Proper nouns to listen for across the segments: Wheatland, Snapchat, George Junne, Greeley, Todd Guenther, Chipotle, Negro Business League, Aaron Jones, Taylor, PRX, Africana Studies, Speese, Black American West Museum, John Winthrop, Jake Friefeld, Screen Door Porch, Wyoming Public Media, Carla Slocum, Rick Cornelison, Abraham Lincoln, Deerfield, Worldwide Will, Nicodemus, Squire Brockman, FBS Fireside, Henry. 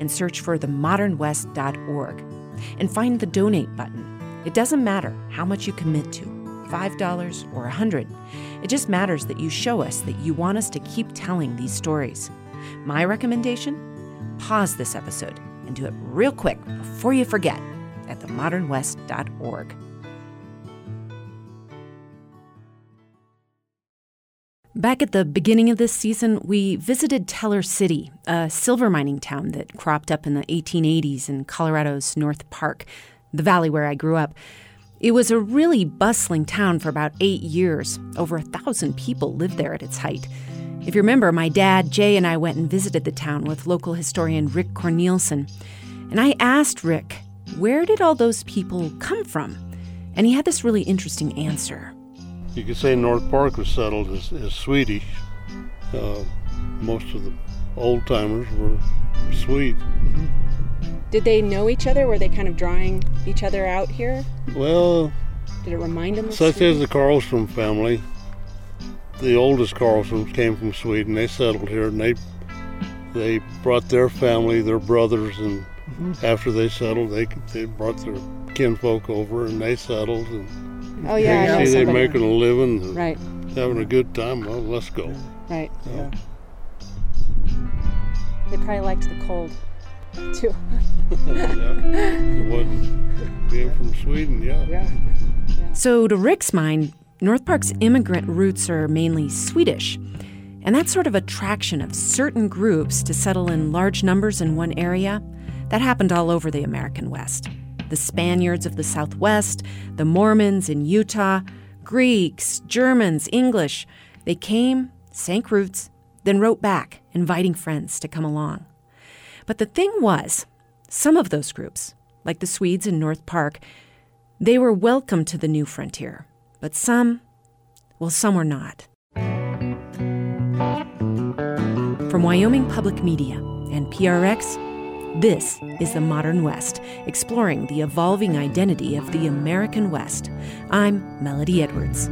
and search for themodernwest.org and find the donate button. It doesn't matter how much you commit to, $5 or $100. It just matters that you show us that you want us to keep telling these stories. My recommendation? Pause this episode and do it real quick before you forget at themodernwest.org. Back at the beginning of this season, we visited Teller City, a silver mining town that cropped up in the 1880s in Colorado's North Park, the valley where I grew up. It was a really bustling town for about 8 years. Over 1,000 people lived there at its height. If you remember, my dad, Jay, and I went and visited the town with local historian Rick Cornelison. And I asked Rick, where did all those people come from? And he had this really interesting answer. You could say North Park was settled as Swedish. Most of the old-timers were Swede. Did they know each other? Were they kind of drawing each other out here? Well... did it remind them of such Sweden? As the Karlstrom family. The oldest Karlstroms came from Sweden. They settled here, and they brought their family, their brothers, and after they settled, they brought their kinfolk over, and they settled, and... oh yeah, I know they're making a living, right? Having a good time. Well, let's go. Right. Yeah. They probably liked the cold too. It wasn't being from Sweden, yeah. So to Rick's mind, North Park's immigrant roots are mainly Swedish, and that sort of attraction of certain groups to settle in large numbers in one area, that happened all over the American West. The Spaniards of the Southwest, the Mormons in Utah, Greeks, Germans, English. They came, sank roots, then wrote back, inviting friends to come along. But the thing was, some of those groups, like the Swedes in North Park, they were welcome to the new frontier. But some, well, some were not. From Wyoming Public Media and PRX, this is The Modern West, exploring the evolving identity of the American West. I'm Melody Edwards.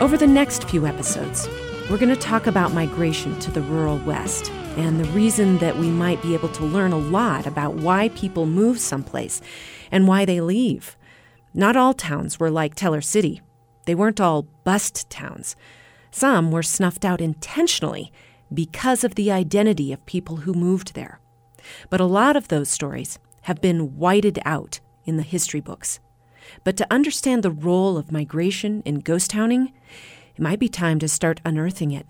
Over the next few episodes, we're going to talk about migration to the rural West and the reason that we might be able to learn a lot about why people move someplace and why they leave. Not all towns were like Teller City. They weren't all bust towns. Some were snuffed out intentionally because of the identity of people who moved there. But a lot of those stories have been whited out in the history books. But to understand the role of migration in ghost towning, it might be time to start unearthing it.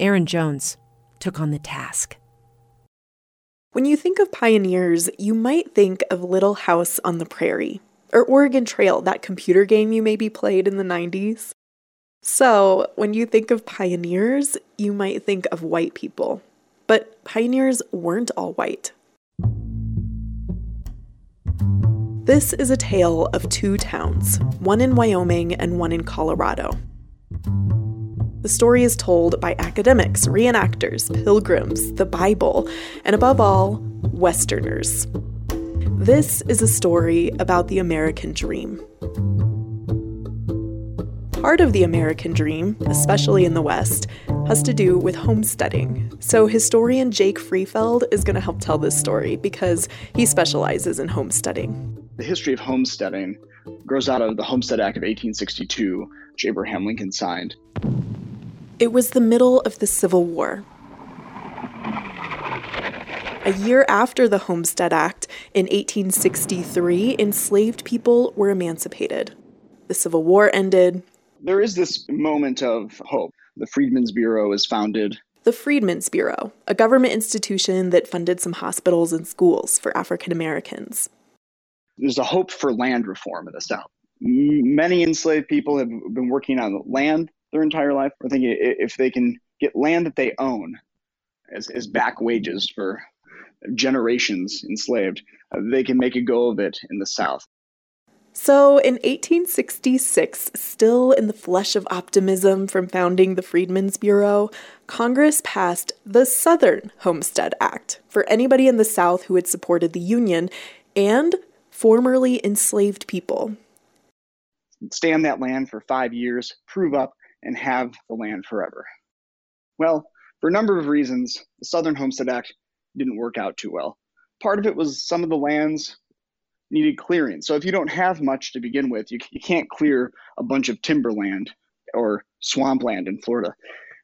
Aaron Jones took on the task. When you think of pioneers, you might think of Little House on the Prairie, or Oregon Trail, that computer game you maybe played in the 90s. So, when you think of pioneers, you might think of white people. But pioneers weren't all white. This is a tale of two towns, one in Wyoming and one in Colorado. The story is told by academics, reenactors, pilgrims, the Bible, and above all, Westerners. This is a story about the American dream. Part of the American dream, especially in the West, has to do with homesteading. So historian Jake Friefeld is going to help tell this story because he specializes in homesteading. The history of homesteading grows out of the Homestead Act of 1862, which Abraham Lincoln signed. It was the middle of the Civil War. A A year after the Homestead Act, in 1863, enslaved people were emancipated. The Civil War ended. There is this moment of hope. The Freedmen's Bureau is founded. The Freedmen's Bureau, a government institution that funded some hospitals and schools for African Americans. There's a hope for land reform in the South. Many enslaved people have been working on land their entire life. I think if they can get land that they own as back wages for generations enslaved, they can make a go of it in the South. So in 1866, still in the flush of optimism from founding the Freedmen's Bureau, Congress passed the Southern Homestead Act for anybody in the South who had supported the Union and formerly enslaved people. Stay on that land for 5 years, prove up, and have the land forever. Well, for a number of reasons, the Southern Homestead Act didn't work out too well. Part of it was some of the lands needed clearing. So if you don't have much to begin with, you can't clear a bunch of timberland or swampland in Florida.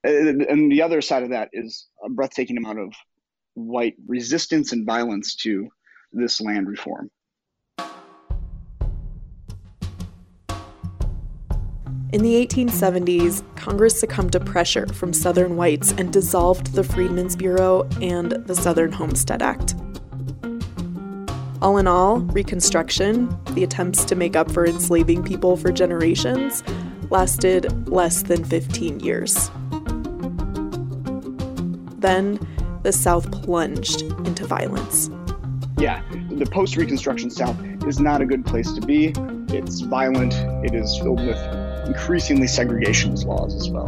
And the other side of that is a breathtaking amount of white resistance and violence to this land reform. In the 1870s, Congress succumbed to pressure from Southern whites and dissolved the Freedmen's Bureau and the Southern Homestead Act. All in all, Reconstruction, the attempts to make up for enslaving people for generations, lasted less than 15 years. Then, the South plunged into violence. Yeah, the post-Reconstruction South is not a good place to be. It's violent. It is filled with increasingly segregationist laws as well.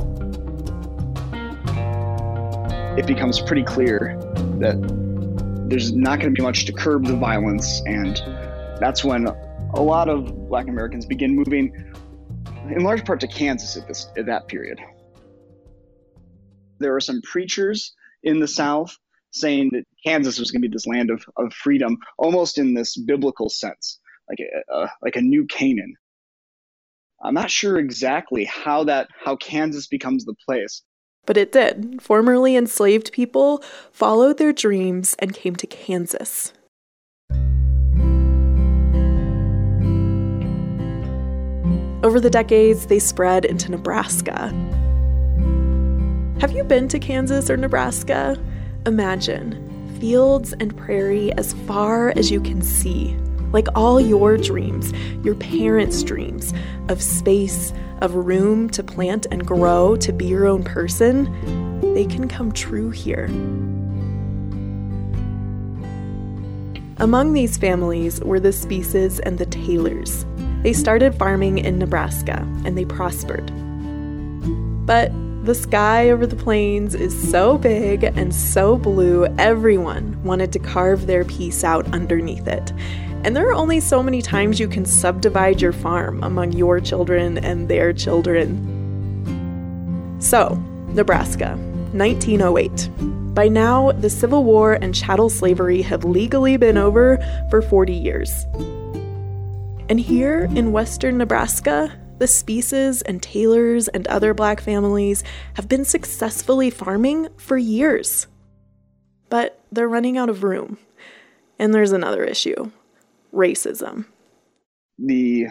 It becomes pretty clear that there's not going to be much to curb the violence, and that's when a lot of Black Americans begin moving, in large part to Kansas at that period. There were some preachers in the South saying that Kansas was going to be this land of freedom, almost in this biblical sense, like a new Canaan. I'm not sure exactly how Kansas becomes the place. But it did. Formerly enslaved people followed their dreams and came to Kansas. Over the decades, they spread into Nebraska. Have you been to Kansas or Nebraska? Imagine fields and prairie as far as you can see. Like all your dreams, your parents' dreams, of space, of room to plant and grow, to be your own person, they can come true here. Among these families were the Speeses and the Taylors. They started farming in Nebraska, and they prospered. But the sky over the plains is so big and so blue, everyone wanted to carve their piece out underneath it. And there are only so many times you can subdivide your farm among your children and their children. So, Nebraska, 1908. By now, the Civil War and chattel slavery have legally been over for 40 years. And here in western Nebraska, the Speeses and Taylors and other Black families have been successfully farming for years. But they're running out of room. And there's another issue. Racism. The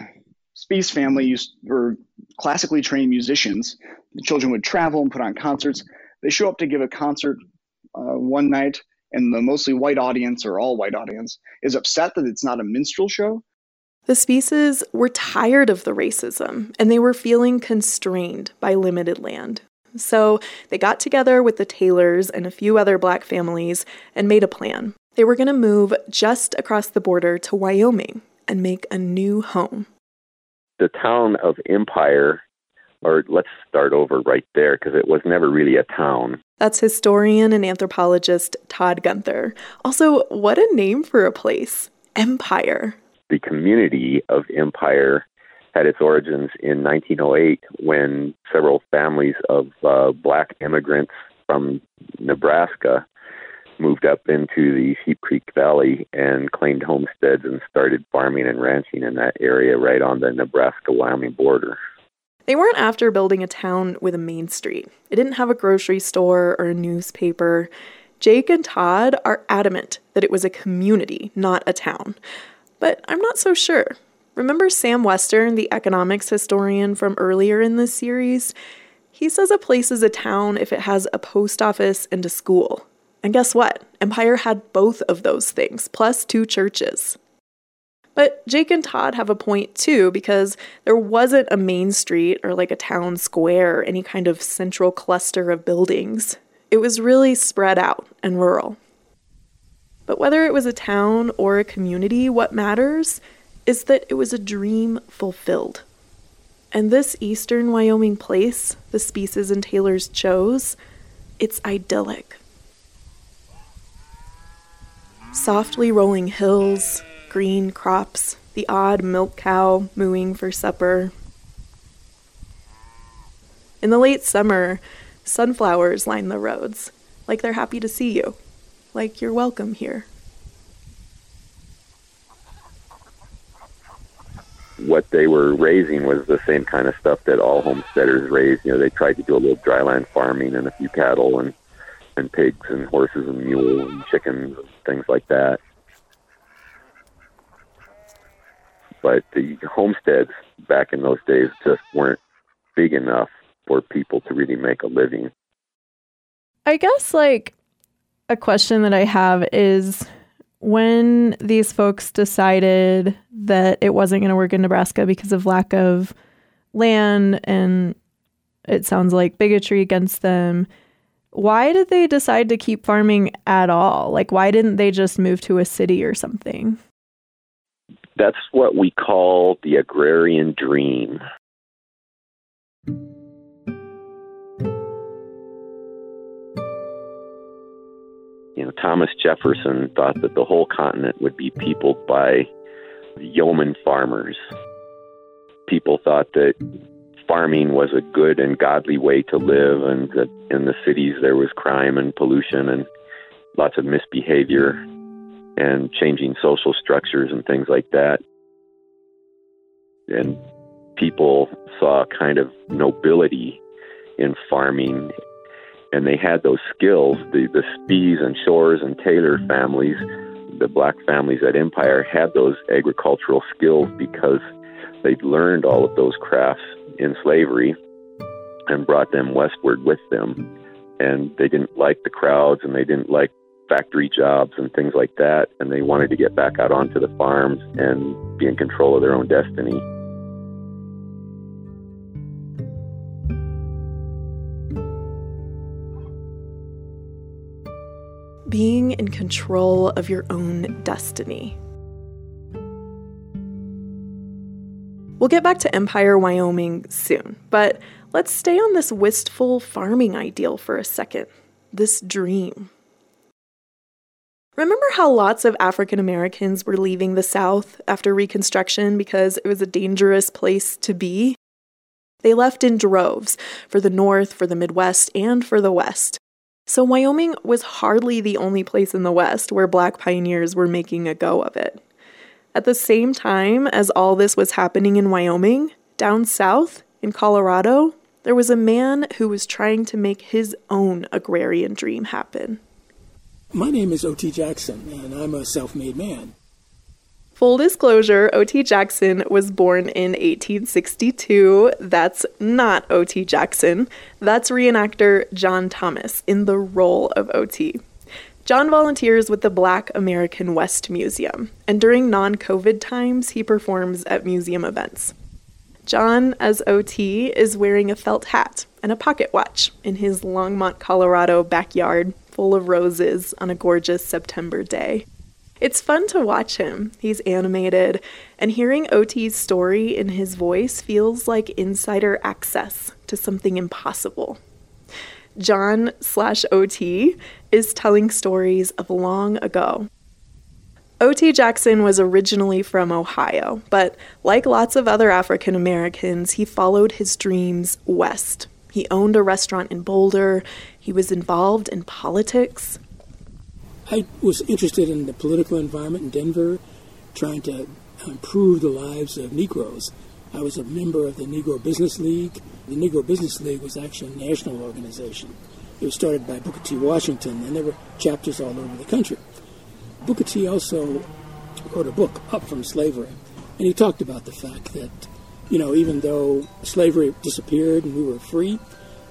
Speese family were classically trained musicians. The children would travel and put on concerts. They show up to give a concert one night, and the mostly white audience, or all white audience, is upset that it's not a minstrel show. The Speeses were tired of the racism, and they were feeling constrained by limited land. So they got together with the Taylors and a few other Black families and made a plan. They were going to move just across the border to Wyoming and make a new home. The town of Empire, or let's start over right there, because it was never really a town. That's historian and anthropologist Todd Guenther. Also, what a name for a place, Empire. The community of Empire had its origins in 1908 when several families of Black immigrants from Nebraska moved up into the Sheep Creek Valley and claimed homesteads and started farming and ranching in that area right on the Nebraska-Wyoming border. They weren't after building a town with a main street. It didn't have a grocery store or a newspaper. Jake and Todd are adamant that it was a community, not a town. But I'm not so sure. Remember Sam Western, the economics historian from earlier in this series? He says a place is a town if it has a post office and a school. And guess what? Empire had both of those things, plus two churches. But Jake and Todd have a point too, because there wasn't a main street or like a town square, any kind of central cluster of buildings. It was really spread out and rural. But whether it was a town or a community, what matters is that it was a dream fulfilled. And this eastern Wyoming place the Speeses and Taylors chose, it's idyllic. Softly rolling hills, green crops, the odd milk cow mooing for supper. In the late summer, sunflowers line the roads, like they're happy to see you, like you're welcome here. What they were raising was the same kind of stuff that all homesteaders raised. You know, they tried to do a little dryland farming and a few cattle and pigs and horses and mules and chickens and things like that. But the homesteads back in those days just weren't big enough for people to really make a living. I guess, like, a question that I have is, when these folks decided that it wasn't going to work in Nebraska because of lack of land and it sounds like bigotry against them, why did they decide to keep farming at all? Like, why didn't they just move to a city or something? That's what we call the agrarian dream. You know, Thomas Jefferson thought that the whole continent would be peopled by yeoman farmers. People thought that farming was a good and godly way to live, and that in the cities there was crime and pollution and lots of misbehavior and changing social structures and things like that. And people saw a kind of nobility in farming. And they had those skills. The Speese and Shores and Taylor families, the black families at Empire, had those agricultural skills because they'd learned all of those crafts in slavery and brought them westward with them. And they didn't like the crowds and they didn't like factory jobs and things like that. And they wanted to get back out onto the farms and be in control of their own destiny. Being in control of your own destiny. We'll get back to Empire, Wyoming soon, but let's stay on this wistful farming ideal for a second, this dream. Remember how lots of African Americans were leaving the South after Reconstruction because it was a dangerous place to be? They left in droves for the North, for the Midwest, and for the West. So Wyoming was hardly the only place in the West where black pioneers were making a go of it. At the same time as all this was happening in Wyoming, down south in Colorado, there was a man who was trying to make his own agrarian dream happen. My name is O.T. Jackson, and I'm a self-made man. Full disclosure, O.T. Jackson was born in 1862. That's not O.T. Jackson. That's reenactor John Thomas in the role of O.T. John volunteers with the Black American West Museum, and during non-COVID times, he performs at museum events. John, as O.T., is wearing a felt hat and a pocket watch in his Longmont, Colorado backyard full of roses on a gorgeous September day. It's fun to watch him. He's animated, and hearing O.T.'s story in his voice feels like insider access to something impossible. John/O.T. is telling stories of long ago. O.T. Jackson was originally from Ohio, but like lots of other African Americans, he followed his dreams west. He owned a restaurant in Boulder. He was involved in politics. I was interested in the political environment in Denver, trying to improve the lives of Negroes. I was a member of the Negro Business League. The Negro Business League was actually a national organization. It was started by Booker T. Washington, and there were chapters all over the country. Booker T. also wrote a book, Up from Slavery, and he talked about the fact that, you know, even though slavery disappeared and we were free,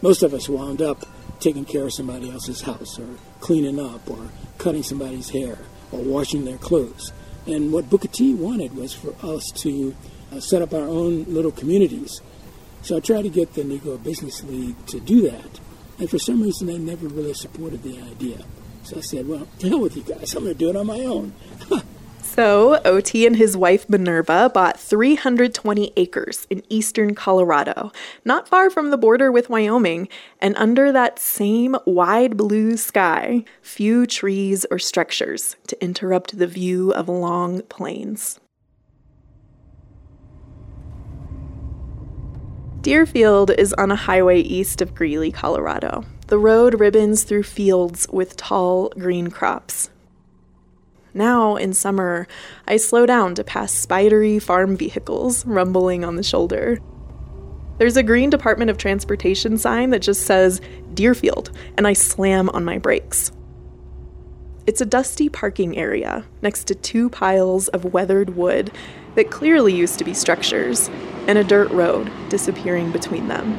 most of us wound up taking care of somebody else's house, or cleaning up, or cutting somebody's hair, or washing their clothes. And what Booker T. wanted was for us to set up our own little communities. So I tried to get the Negro Business League to do that, and for some reason they never really supported the idea. So I said, well, to hell with you guys, I'm going to do it on my own. So O.T. and his wife Minerva bought 320 acres in eastern Colorado, not far from the border with Wyoming, and under that same wide blue sky, few trees or structures to interrupt the view of long plains. Deerfield is on a highway east of Greeley, Colorado. The road ribbons through fields with tall green crops. Now, in summer, I slow down to pass spidery farm vehicles rumbling on the shoulder. There's a green Department of Transportation sign that just says Deerfield, and I slam on my brakes. It's a dusty parking area next to two piles of weathered wood that clearly used to be structures, and a dirt road disappearing between them.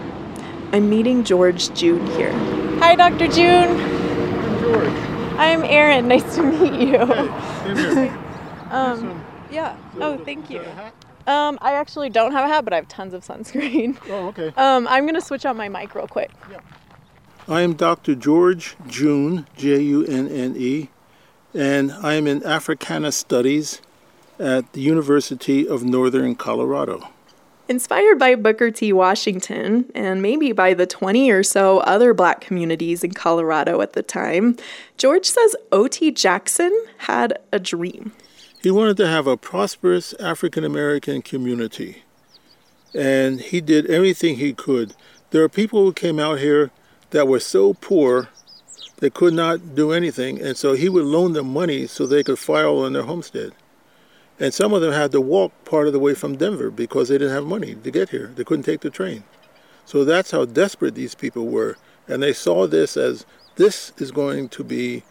I'm meeting George Junne here. Hi, Dr. Junne. I'm George. I'm Aaron. Nice to meet you. Hey, here. Yeah. Oh, thank you. I actually don't have a hat, but I have tons of sunscreen. Oh, okay. I'm going to switch on my mic real quick. Yeah. I am Dr. George Junne, J-U-N-N-E, and I am in Africana Studies at the University of Northern Colorado. Inspired by Booker T. Washington, and maybe by the 20 or so other Black communities in Colorado at the time, George says O.T. Jackson had a dream. He wanted to have a prosperous African-American community, and he did everything he could. There are people who came out here that were so poor they could not do anything, and so he would loan them money so they could file on their homestead. And some of them had to walk part of the way from Denver because they didn't have money to get here. They couldn't take the train. So that's how desperate these people were. And they saw this as, this is going to be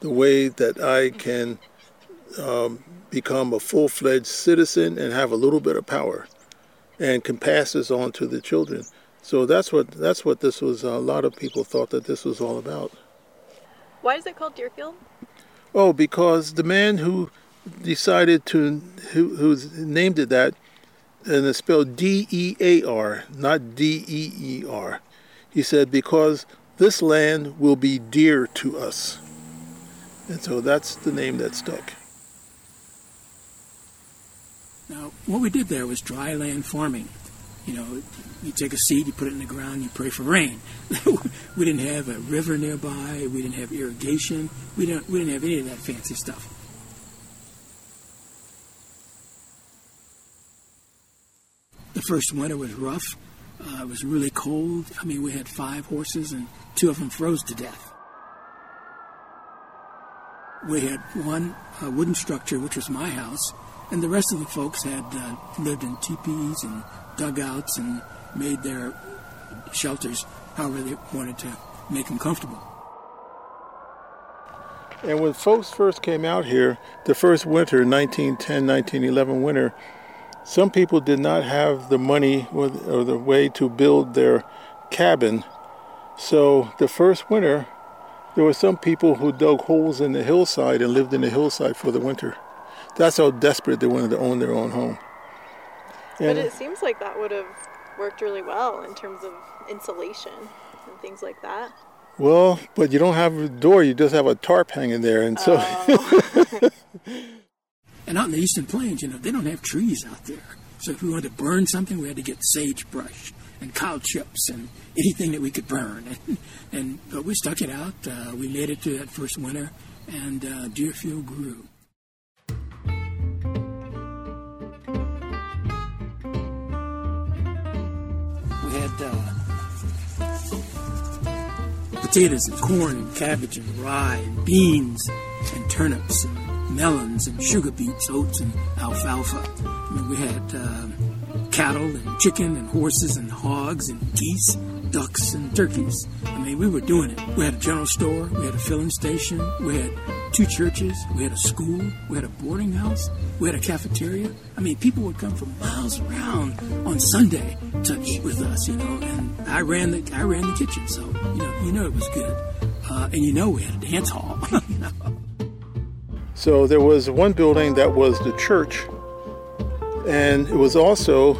the way that I can become a full-fledged citizen and have a little bit of power and can pass this on to the children. So that's what this was. A lot of people thought that this was all about. Why is it called Deerfield? Oh, because the man who decided to, who named it that, and it's spelled D-E-A-R, not D-E-E-R. He said, because this land will be dear to us. And so that's the name that stuck. Now, what we did there was dry land farming. You know, you take a seed, you put it in the ground, you pray for rain. We didn't have a river nearby. We didn't have irrigation. We didn't have any of that fancy stuff. The first winter was rough. It was really cold. I mean, we had 5 horses and 2 of them froze to death. We had one wooden structure, which was my house, and the rest of the folks had lived in teepees and dugouts and made their shelters however they wanted to make them comfortable. And when folks first came out here, the first winter, 1910, 1911 winter, some people did not have the money or the way to build their cabin. So the first winter, there were some people who dug holes in the hillside and lived in the hillside for the winter. That's how desperate they wanted to own their own home. And but it seems like that would have worked really well in terms of insulation and things like that. Well, but you don't have a door, you just have a tarp hanging there. And so... And out in the eastern plains, you know, they don't have trees out there. So if we wanted to burn something, we had to get sagebrush and cow chips and anything that we could burn. But we stuck it out. We made it through that first winter, and Deerfield grew. We had potatoes and corn and cabbage and rye and beans and turnips and melons and sugar beets, oats and alfalfa. I mean, we had cattle and chicken and horses and hogs and geese. ducks and turkeys. I mean, we were doing it. We had a general store. We had a filling station. We had two churches. We had a school. We had a boarding house. We had a cafeteria. I mean, people would come from miles around on Sunday to eat with us, you know. And I ran the kitchen, so you know it was good. And we had a dance hall. So there was one building that was the church, and it was also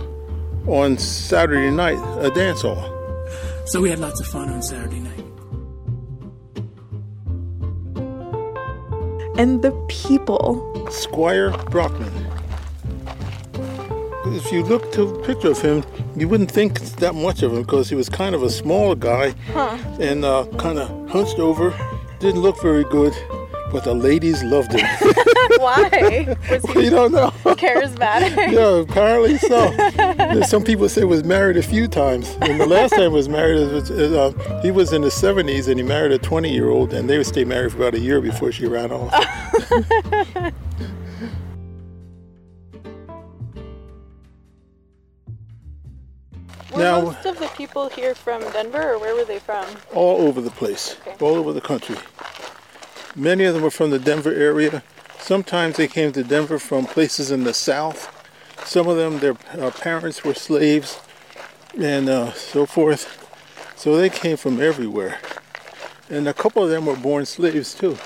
on Saturday night a dance hall. So we had lots of fun on Saturday night. And the people. Squire Brockman. If you look to a picture of him, you wouldn't think that much of him because he was kind of a small guy and kind of hunched over. Didn't look very good, but the ladies loved him. Why? Was he don't know. Charismatic? Yeah, apparently so. Some people say he was married a few times. And the last time he was married, he was in his 70s, and he married a 20-year-old, and they would stay married for about a year before she ran off. Were most of the people here from Denver, or where were they from? All over the place, All over the country. Many of them were from the Denver area. Sometimes they came to Denver from places in the South. Some of them, their parents were slaves and so forth. So they came from everywhere. And a couple of them were born slaves, too.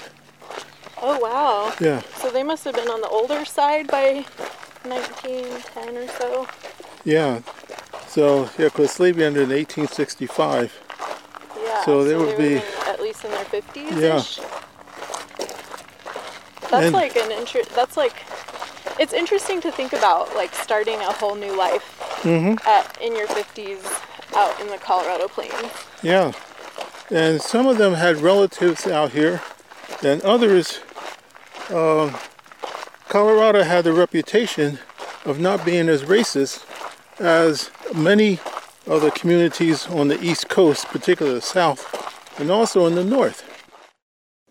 Oh, wow. Yeah. So they must have been on the older side by 1910 or so. Yeah. So, yeah, because slavery ended in 1865. Yeah, so they would be... at least in their 50s-ish? Yeah. It's interesting to think about, like, starting a whole new life in your 50s out in the Colorado Plains. Yeah. And some of them had relatives out here, and others, Colorado had the reputation of not being as racist as many other communities on the East Coast, particularly the South, and also in the North.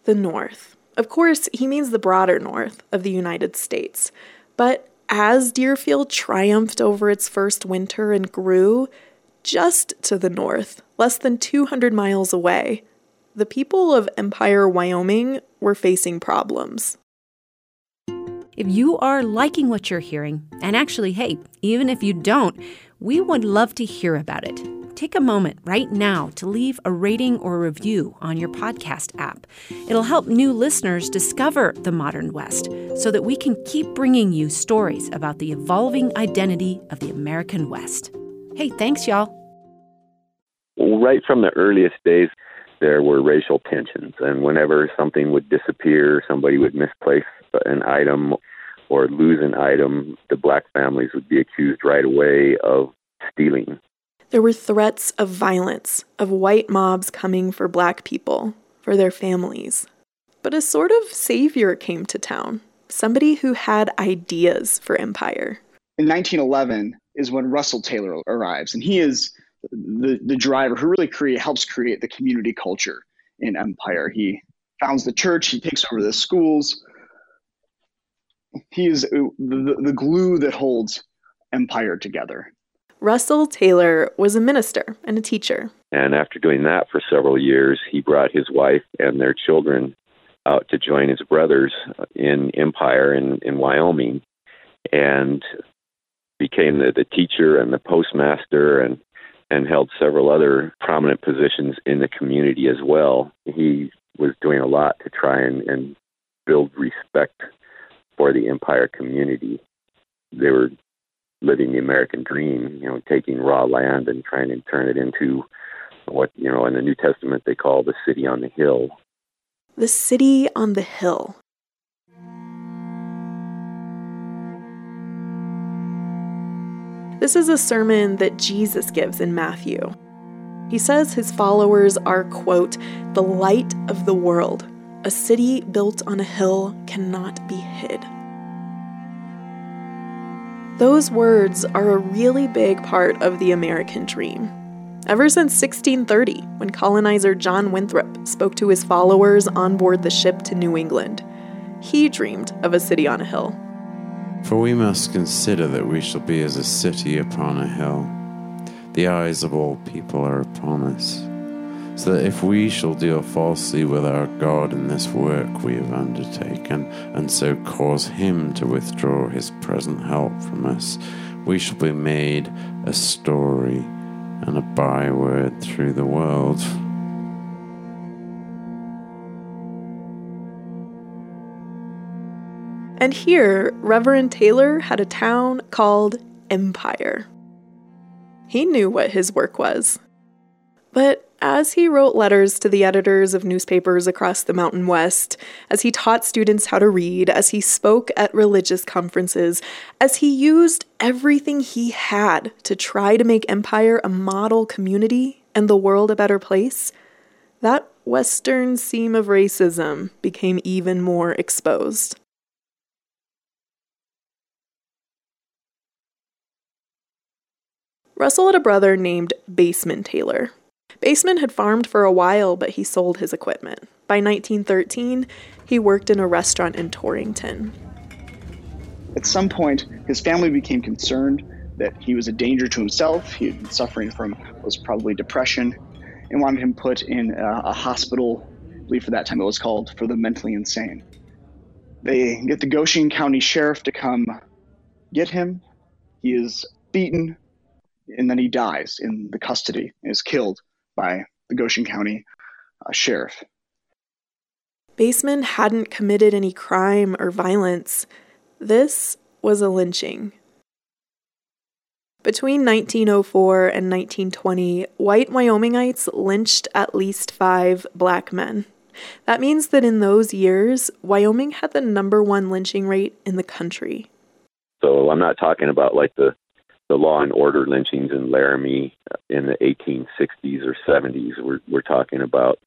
The North. Of course, he means the broader north of the United States. But as Deerfield triumphed over its first winter and grew, just to the north, less than 200 miles away, the people of Empire, Wyoming were facing problems. If you are liking what you're hearing, and actually, hey, even if you don't, we would love to hear about it. Take a moment right now to leave a rating or review on your podcast app. It'll help new listeners discover the modern West so that we can keep bringing you stories about the evolving identity of the American West. Hey, thanks, y'all. Right from the earliest days, there were racial tensions. And whenever something would disappear, somebody would misplace an item or lose an item, the black families would be accused right away of stealing. There were threats of violence, of white mobs coming for black people, for their families. But a sort of savior came to town, somebody who had ideas for Empire. In 1911 is when Russell Taylor arrives, and he is the driver who really helps create the community culture in Empire. He founds the church, he takes over the schools. He is the glue that holds Empire together. Russell Taylor was a minister and a teacher. And after doing that for several years, he brought his wife and their children out to join his brothers in Empire in Wyoming, and became the teacher and the postmaster and held several other prominent positions in the community as well. He was doing a lot to try and build respect for the Empire community. They were living the American dream, taking raw land and trying to turn it into what, in the New Testament they call the city on the hill. The city on the hill. This is a sermon that Jesus gives in Matthew. He says his followers are, quote, the light of the world. A city built on a hill cannot be hid. Those words are a really big part of the American dream. Ever since 1630, when colonizer John Winthrop spoke to his followers on board the ship to New England, he dreamed of a city on a hill. For we must consider that we shall be as a city upon a hill, The eyes of all people are upon us, so that if we shall deal falsely with our God in this work we have undertaken, and so cause him to withdraw his present help from us, we shall be made a story and a byword through the world. And here, Reverend Taylor had a town called Empire. He knew what his work was. But as he wrote letters to the editors of newspapers across the Mountain West, as he taught students how to read, as he spoke at religious conferences, as he used everything he had to try to make Empire a model community and the world a better place, that Western seam of racism became even more exposed. Russell had a brother named Baseman Taylor. Baseman had farmed for a while, but he sold his equipment. By 1913, he worked in a restaurant in Torrington. At some point, his family became concerned that he was a danger to himself. He had been suffering from what was probably depression and wanted him put in a hospital, I believe for that time it was called, for the mentally insane. They get the Goshen County Sheriff to come get him. He is beaten. And then he dies in the custody and is killed by the Goshen County sheriff. Baseman hadn't committed any crime or violence. This was a lynching. Between 1904 and 1920, white Wyomingites lynched at least 5 black men. That means that in those years, Wyoming had the #1 lynching rate in the country. So I'm not talking about like the law and order lynchings in Laramie in the 1860s or 70s. We're talking about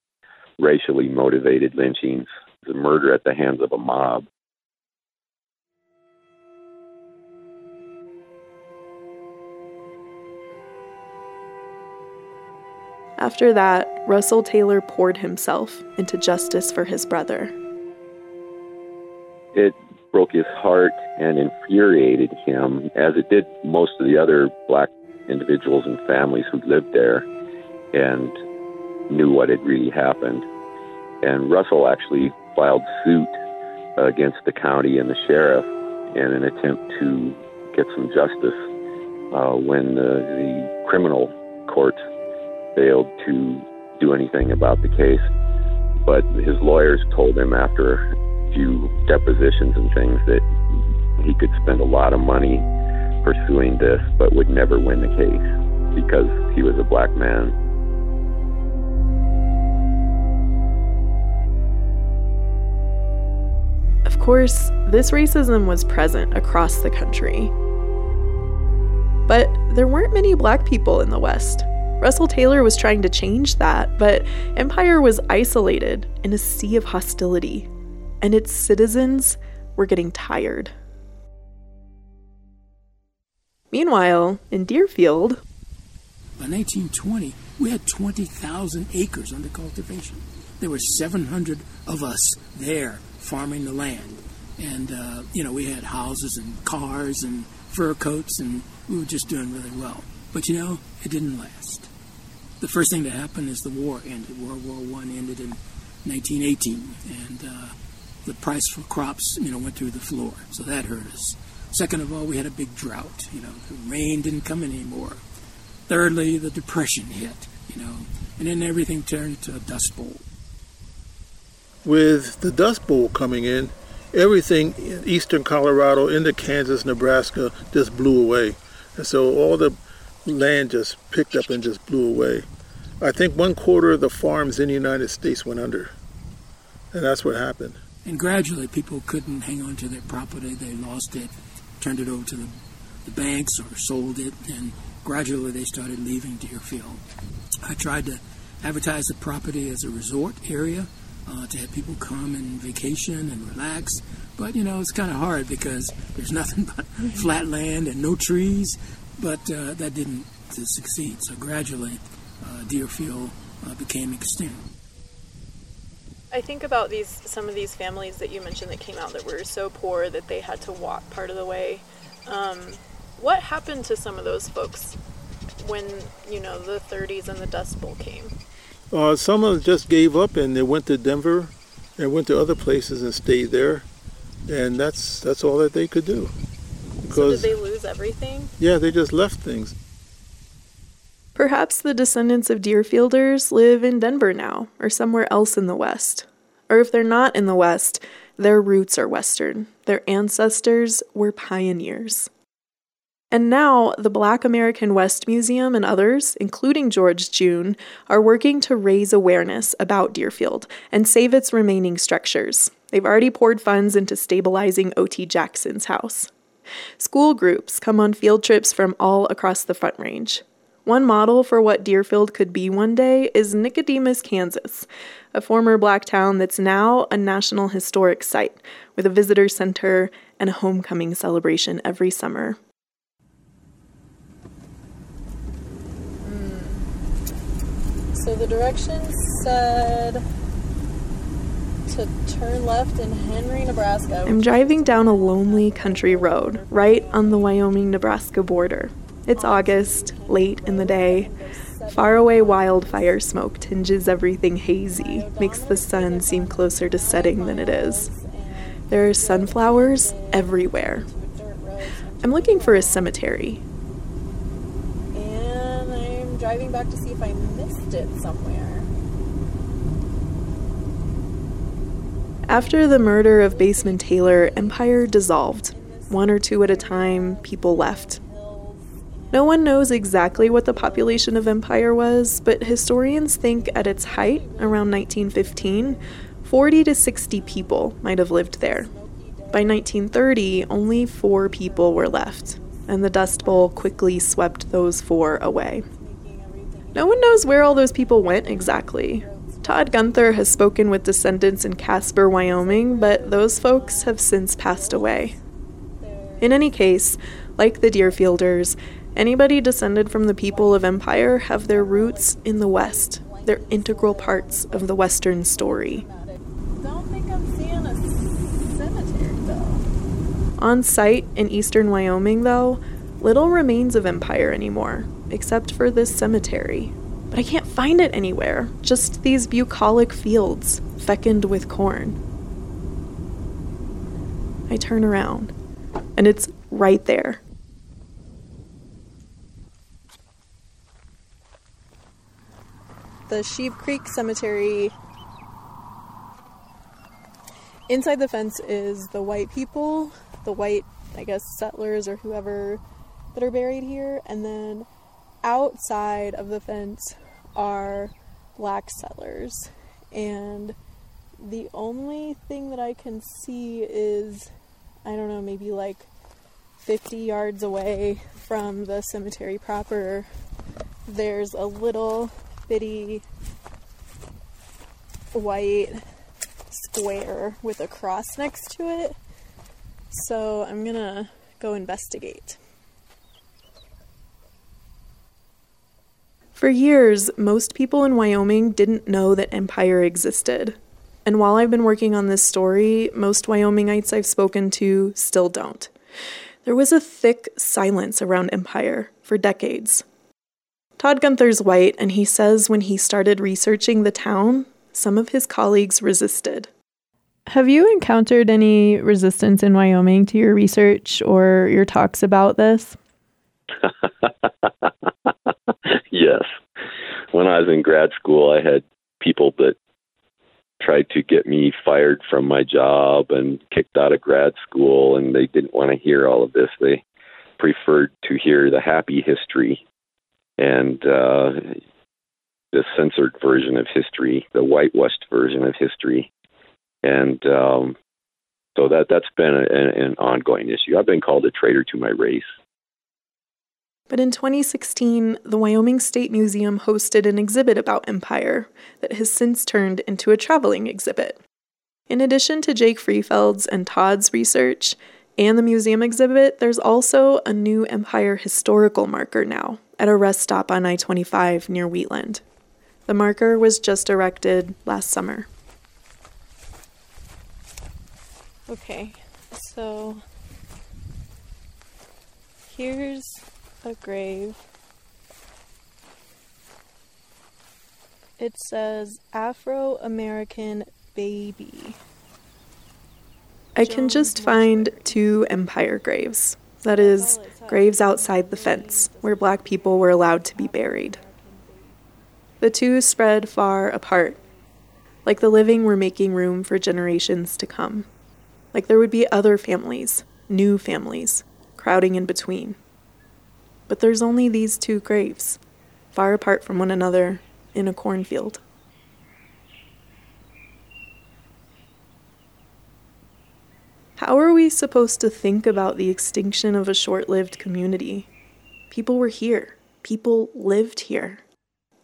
racially motivated lynchings, the murder at the hands of a mob. After that, Russell Taylor poured himself into justice for his brother. It broke his heart and infuriated him, as it did most of the other black individuals and families who lived there and knew what had really happened. And Russell actually filed suit against the county and the sheriff in an attempt to get some justice when the criminal court failed to do anything about the case. But his lawyers told him after few depositions and things that he could spend a lot of money pursuing this but would never win the case because he was a black man. Of course, this racism was present across the country. But there weren't many black people in the West. Russell Taylor was trying to change that, but Empire was isolated in a sea of hostility. And its citizens were getting tired. Meanwhile, in Deerfield... By 1920, we had 20,000 acres under cultivation. There were 700 of us there farming the land. And, we had houses and cars and fur coats, and we were just doing really well. But, it didn't last. The first thing that happened is the war ended. World War I ended in 1918, and... The price for crops, went through the floor, so that hurt us. Second of all, we had a big drought. The rain didn't come in anymore. Thirdly, the Depression hit, and then everything turned to a Dust Bowl. With the Dust Bowl coming in, everything in eastern Colorado, into Kansas, Nebraska, just blew away, and so all the land just picked up and just blew away. I think 1/4 of the farms in the United States went under, and that's what happened. And gradually people couldn't hang on to their property. They lost it, turned it over to the banks or sold it, and gradually they started leaving Deerfield. I tried to advertise the property as a resort area to have people come and vacation and relax, but, it's kind of hard because there's nothing but flat land and no trees, but that didn't succeed. So gradually Deerfield became extinct. I think about some of these families that you mentioned that came out that were so poor that they had to walk part of the way. What happened to some of those folks? when, you know, the 30s and the Dust Bowl came? Some of them just gave up and they went to Denver and went to other places and stayed there, and that's all that they could do. Because, so did they lose everything? Yeah, they just left things. Perhaps the descendants of Deerfielders live in Denver now, or somewhere else in the West. Or if they're not in the West, their roots are Western. Their ancestors were pioneers. And now, the Black American West Museum and others, including George Junne, are working to raise awareness about Deerfield and save its remaining structures. They've already poured funds into stabilizing O.T. Jackson's house. School groups come on field trips from all across the Front Range. One model for what Deerfield could be one day is Nicodemus, Kansas, a former black town that's now a National Historic Site with a visitor center and a homecoming celebration every summer. So the directions said to turn left in Henry, Nebraska. I'm driving down a lonely country road right on the Wyoming-Nebraska border. It's August, late in the day. Faraway wildfire smoke tinges everything hazy, makes the sun seem closer to setting than it is. There are sunflowers everywhere. I'm looking for a cemetery. And I'm driving back to see if I missed it somewhere. After the murder of Baseman Taylor, Empire dissolved. One or two at a time, people left. No one knows exactly what the population of Empire was, but historians think at its height, around 1915, 40 to 60 people might have lived there. By 1930, only 4 people were left, and the Dust Bowl quickly swept those 4 away. No one knows where all those people went exactly. Todd Guenther has spoken with descendants in Casper, Wyoming, but those folks have since passed away. In any case, like the Deerfielders, anybody descended from the people of Empire have their roots in the West. They're integral parts of the Western story. Don't think I'm seeing a cemetery, though. On site in eastern Wyoming, though, little remains of Empire anymore, except for this cemetery. But I can't find it anywhere, just these bucolic fields, fecund with corn. I turn around, and it's right there. The Sheep Creek Cemetery. Inside the fence is the white people, the white, I guess, settlers or whoever that are buried here. And then outside of the fence are black settlers. And the only thing that I can see is, I don't know, maybe like 50 yards away from the cemetery proper, there's a little bitty white square with a cross next to it, so I'm gonna go investigate. For years, most people in Wyoming didn't know that Empire existed, and while I've been working on this story, most Wyomingites I've spoken to still don't. There was a thick silence around Empire for decades. Todd Guenther's white, and he says when he started researching the town, some of his colleagues resisted. Have you encountered any resistance in Wyoming to your research or your talks about this? Yes. When I was in grad school, I had people that tried to get me fired from my job and kicked out of grad school, and they didn't want to hear all of this. They preferred to hear the happy history. And the censored version of history, the white West version of history. And so that's been an ongoing issue. I've been called a traitor to my race. But in 2016, the Wyoming State Museum hosted an exhibit about Empire that has since turned into a traveling exhibit. In addition to Jake Friefeld's and Todd's research and the museum exhibit, there's also a new Empire historical marker now at a rest stop on I-25 near Wheatland. The marker was just erected last summer. Okay, so here's a grave It says Afro-American baby. I can just find two Empire graves. That is, graves outside the fence, where black people were allowed to be buried. The two spread far apart, like the living were making room for generations to come. Like there would be other families, new families, crowding in between. But there's only these two graves, far apart from one another, in a cornfield. How are we supposed to think about the extinction of a short-lived community? People were here. People lived here.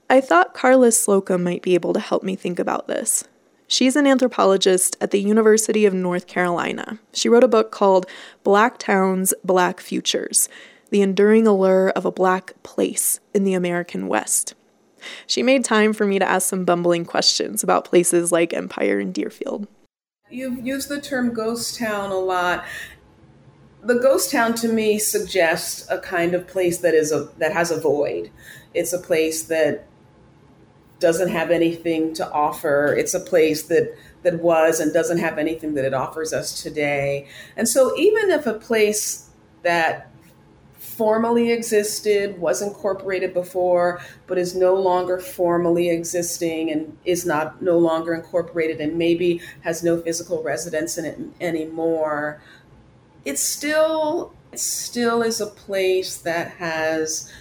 I thought Carla Slocum might be able to help me think about this. She's an anthropologist at the University of North Carolina. She wrote a book called Black Towns, Black Futures: The Enduring Allure of a Black Place in the American West. She made time for me to ask some bumbling questions about places like Empire and Deerfield. You've used the term ghost town a lot. The ghost town to me suggests a kind of place that has a void. It's a place that doesn't have anything to offer. It's a place that was and doesn't have anything that it offers us today. And so even if a place that formally existed, was incorporated before, but is no longer formally existing and is no longer incorporated and maybe has no physical residence in it anymore, it still is a place that has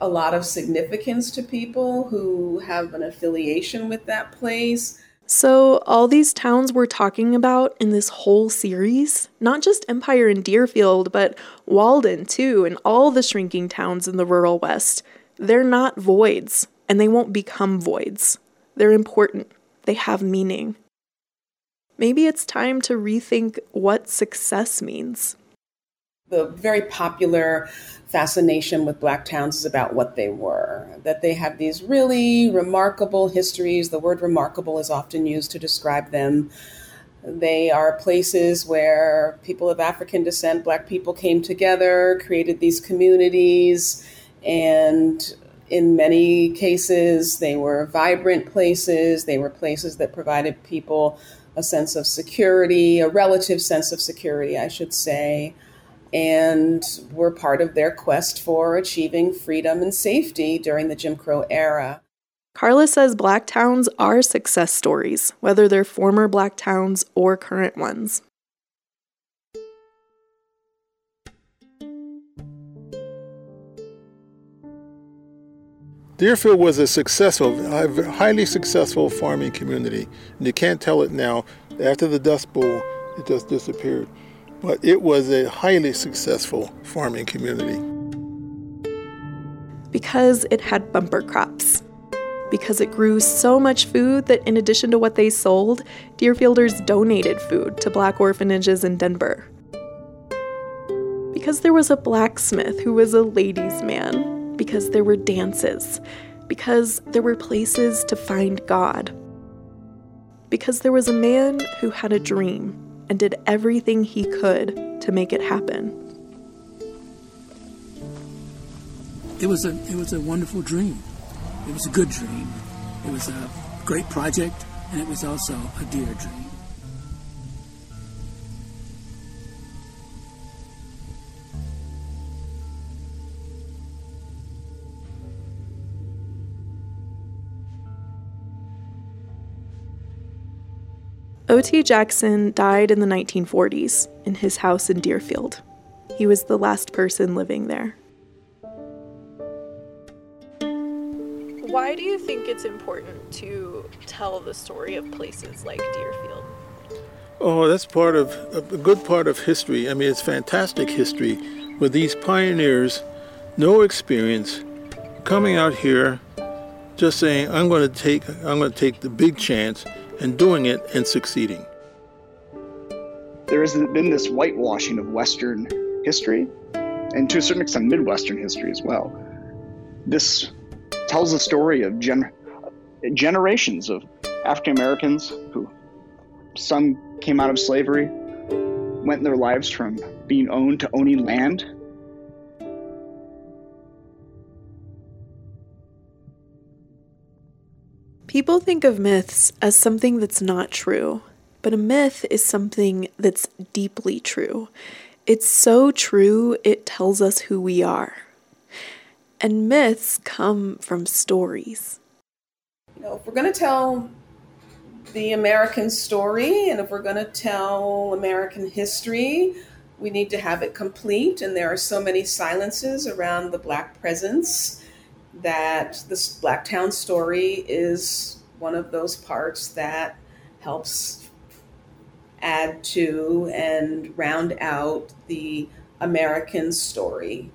a lot of significance to people who have an affiliation with that place. So all these towns we're talking about in this whole series, not just Empire and Deerfield, but Walden too, and all the shrinking towns in the rural West, they're not voids, and they won't become voids. They're important. They have meaning. Maybe it's time to rethink what success means. The very popular fascination with black towns is about what they were, that they have these really remarkable histories. The word remarkable is often used to describe them. They are places where people of African descent, black people, came together, created these communities, and in many cases, they were vibrant places. They were places that provided people a sense of security, a relative sense of security, I should say, and were part of their quest for achieving freedom and safety during the Jim Crow era. Carla says black towns are success stories, whether they're former black towns or current ones. Deerfield was a highly successful farming community, and you can't tell it now. After the Dust Bowl, it just disappeared. But it was a highly successful farming community. Because it had bumper crops. Because it grew so much food that in addition to what they sold, Deerfielders donated food to black orphanages in Denver. Because there was a blacksmith who was a ladies' man. Because there were dances. Because there were places to find God. Because there was a man who had a dream and did everything he could to make it happen. It was a wonderful dream. It was a good dream. It was a great project, and it was also a dear dream. O.T. Jackson died in the 1940s in his house in Deerfield. He was the last person living there. Why do you think it's important to tell the story of places like Deerfield? Oh, that's part of a good part of history. I mean, it's fantastic history with these pioneers, no experience, coming out here, just saying, "I'm going to take the big chance," and doing it and succeeding. There has been this whitewashing of Western history, and to a certain extent Midwestern history as well. This tells the story of generations of African Americans who, some came out of slavery, went in their lives from being owned to owning land. People think of myths as something that's not true, but a myth is something that's deeply true. It's so true, it tells us who we are. And myths come from stories. You know, if we're going to tell the American story, and if we're going to tell American history, we need to have it complete. And there are so many silences around the Black presence that this Black town story is one of those parts that helps add to and round out the American story.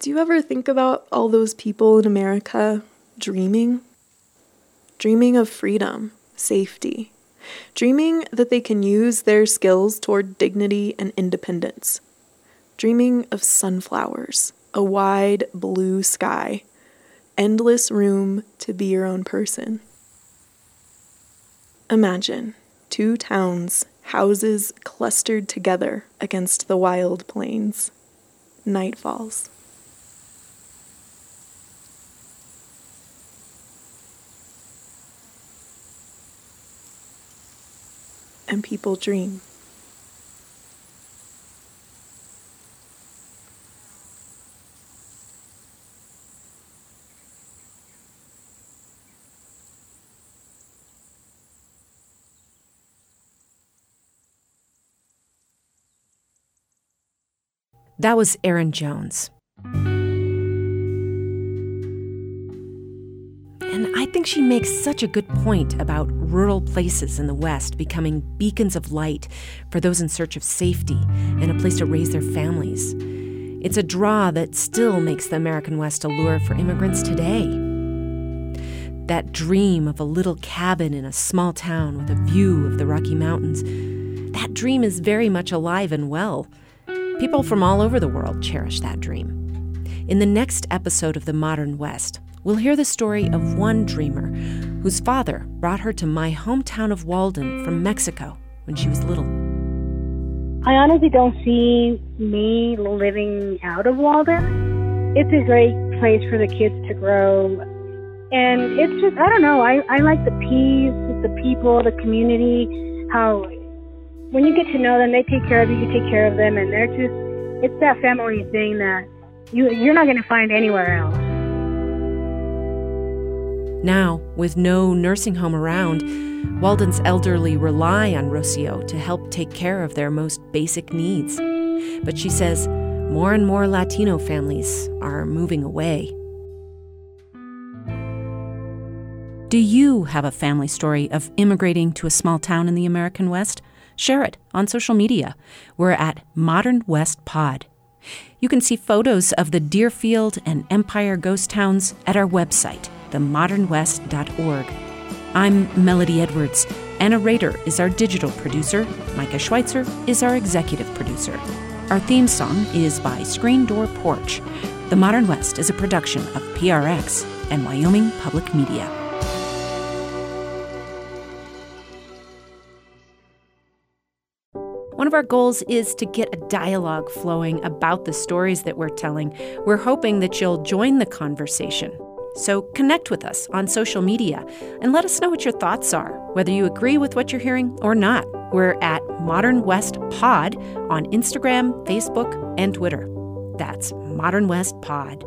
Do you ever think about all those people in America dreaming? Dreaming of freedom, safety. Dreaming that they can use their skills toward dignity and independence. Dreaming of sunflowers, a wide blue sky, endless room to be your own person. Imagine two towns, houses clustered together against the wild plains. Night falls. And people dream. That was Aaron Jones. And I think she makes such a good point about rural places in the West becoming beacons of light for those in search of safety and a place to raise their families. It's a draw that still makes the American West a lure for immigrants today. That dream of a little cabin in a small town with a view of the Rocky Mountains, that dream is very much alive and well. People from all over the world cherish that dream. In the next episode of The Modern West, we'll hear the story of one dreamer whose father brought her to my hometown of Walden from Mexico when she was little. I honestly don't see me living out of Walden. It's a great place for the kids to grow. And it's just, I don't know, I like the peace, the people, the community, how... when you get to know them, they take care of you, you take care of them, and they're just, it's that family thing that you're not going to find anywhere else. Now, with no nursing home around, Walden's elderly rely on Rocio to help take care of their most basic needs. But she says more and more Latino families are moving away. Do you have a family story of immigrating to a small town in the American West? Share it on social media. We're at Modern West Pod. You can see photos of the Deerfield and Empire ghost towns at our website, themodernwest.org. I'm Melody Edwards. Anna Rader is our digital producer. Micah Schweitzer is our executive producer. Our theme song is by Screen Door Porch. The Modern West is a production of PRX and Wyoming Public Media. One of our goals is to get a dialogue flowing about the stories that we're telling. We're hoping that you'll join the conversation. So connect with us on social media and let us know what your thoughts are, whether you agree with what you're hearing or not. We're at Modern West Pod on Instagram, Facebook, and Twitter. That's Modern West Pod.